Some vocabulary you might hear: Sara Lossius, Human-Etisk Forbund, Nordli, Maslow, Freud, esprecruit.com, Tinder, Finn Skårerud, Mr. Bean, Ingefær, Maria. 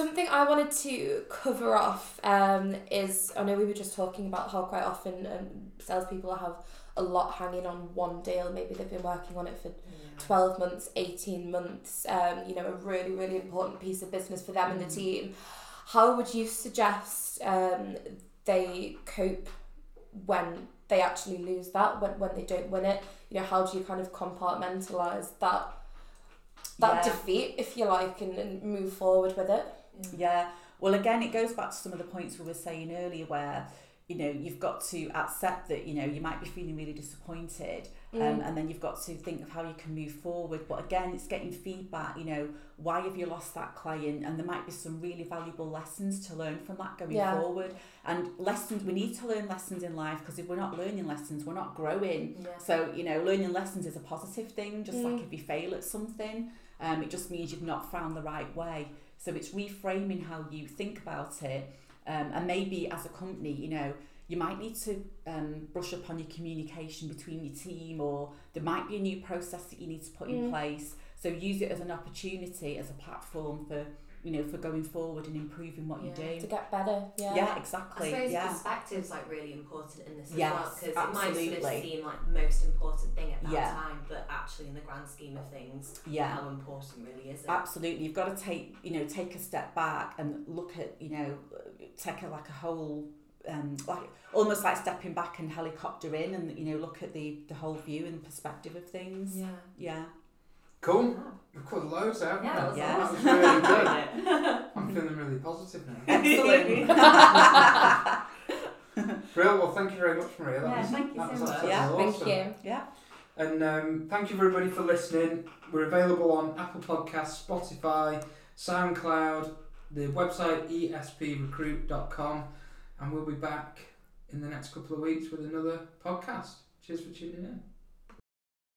Something I wanted to cover off is, I know we were just talking about how quite often salespeople have a lot hanging on one deal. Maybe they've been working on it for 12 months, 18 months, you know, a really, really important piece of business for them and the team. How would you suggest they cope when they actually lose that, when they don't win it? You know, how do you kind of compartmentalise that defeat, if you like, and move forward with it? Yeah. Well, again, it goes back to some of the points we were saying earlier where, you know, you've got to accept that, you know, you might be feeling really disappointed, and then you've got to think of how you can move forward. But again, it's getting feedback, you know, why have you lost that client? And there might be some really valuable lessons to learn from that going forward. And lessons, we need to learn lessons in life, because if we're not learning lessons, we're not growing. Yeah. So, you know, learning lessons is a positive thing, just like if you fail at something, it just means you've not found the right way. So it's reframing how you think about it. And maybe as a company, you know, you might need to brush up on your communication between your team, or there might be a new process that you need to put in place. So use it as an opportunity, as a platform for, you know, for going forward and improving what you do. To get better, yeah, exactly. I suppose perspective's like really important in this as well, because it might sort of seem like the most important thing at that time, but actually in the grand scheme of things, how important really is it? Absolutely. You've got to take a step back and look at, you know, take a whole, like almost like stepping back and helicopter in, and, you know, look at the whole view and perspective of things. Yeah. Yeah. Cool. We've covered loads, haven't we? Yeah, that was really good. I'm feeling really positive now. Absolutely. Brilliant. Well, thank you very much, Maria. Thank you so much. Thank you. Yeah. And thank you everybody for listening. We're available on Apple Podcasts, Spotify, SoundCloud, the website esprecruit.com, and we'll be back in the next couple of weeks with another podcast. Cheers for tuning in.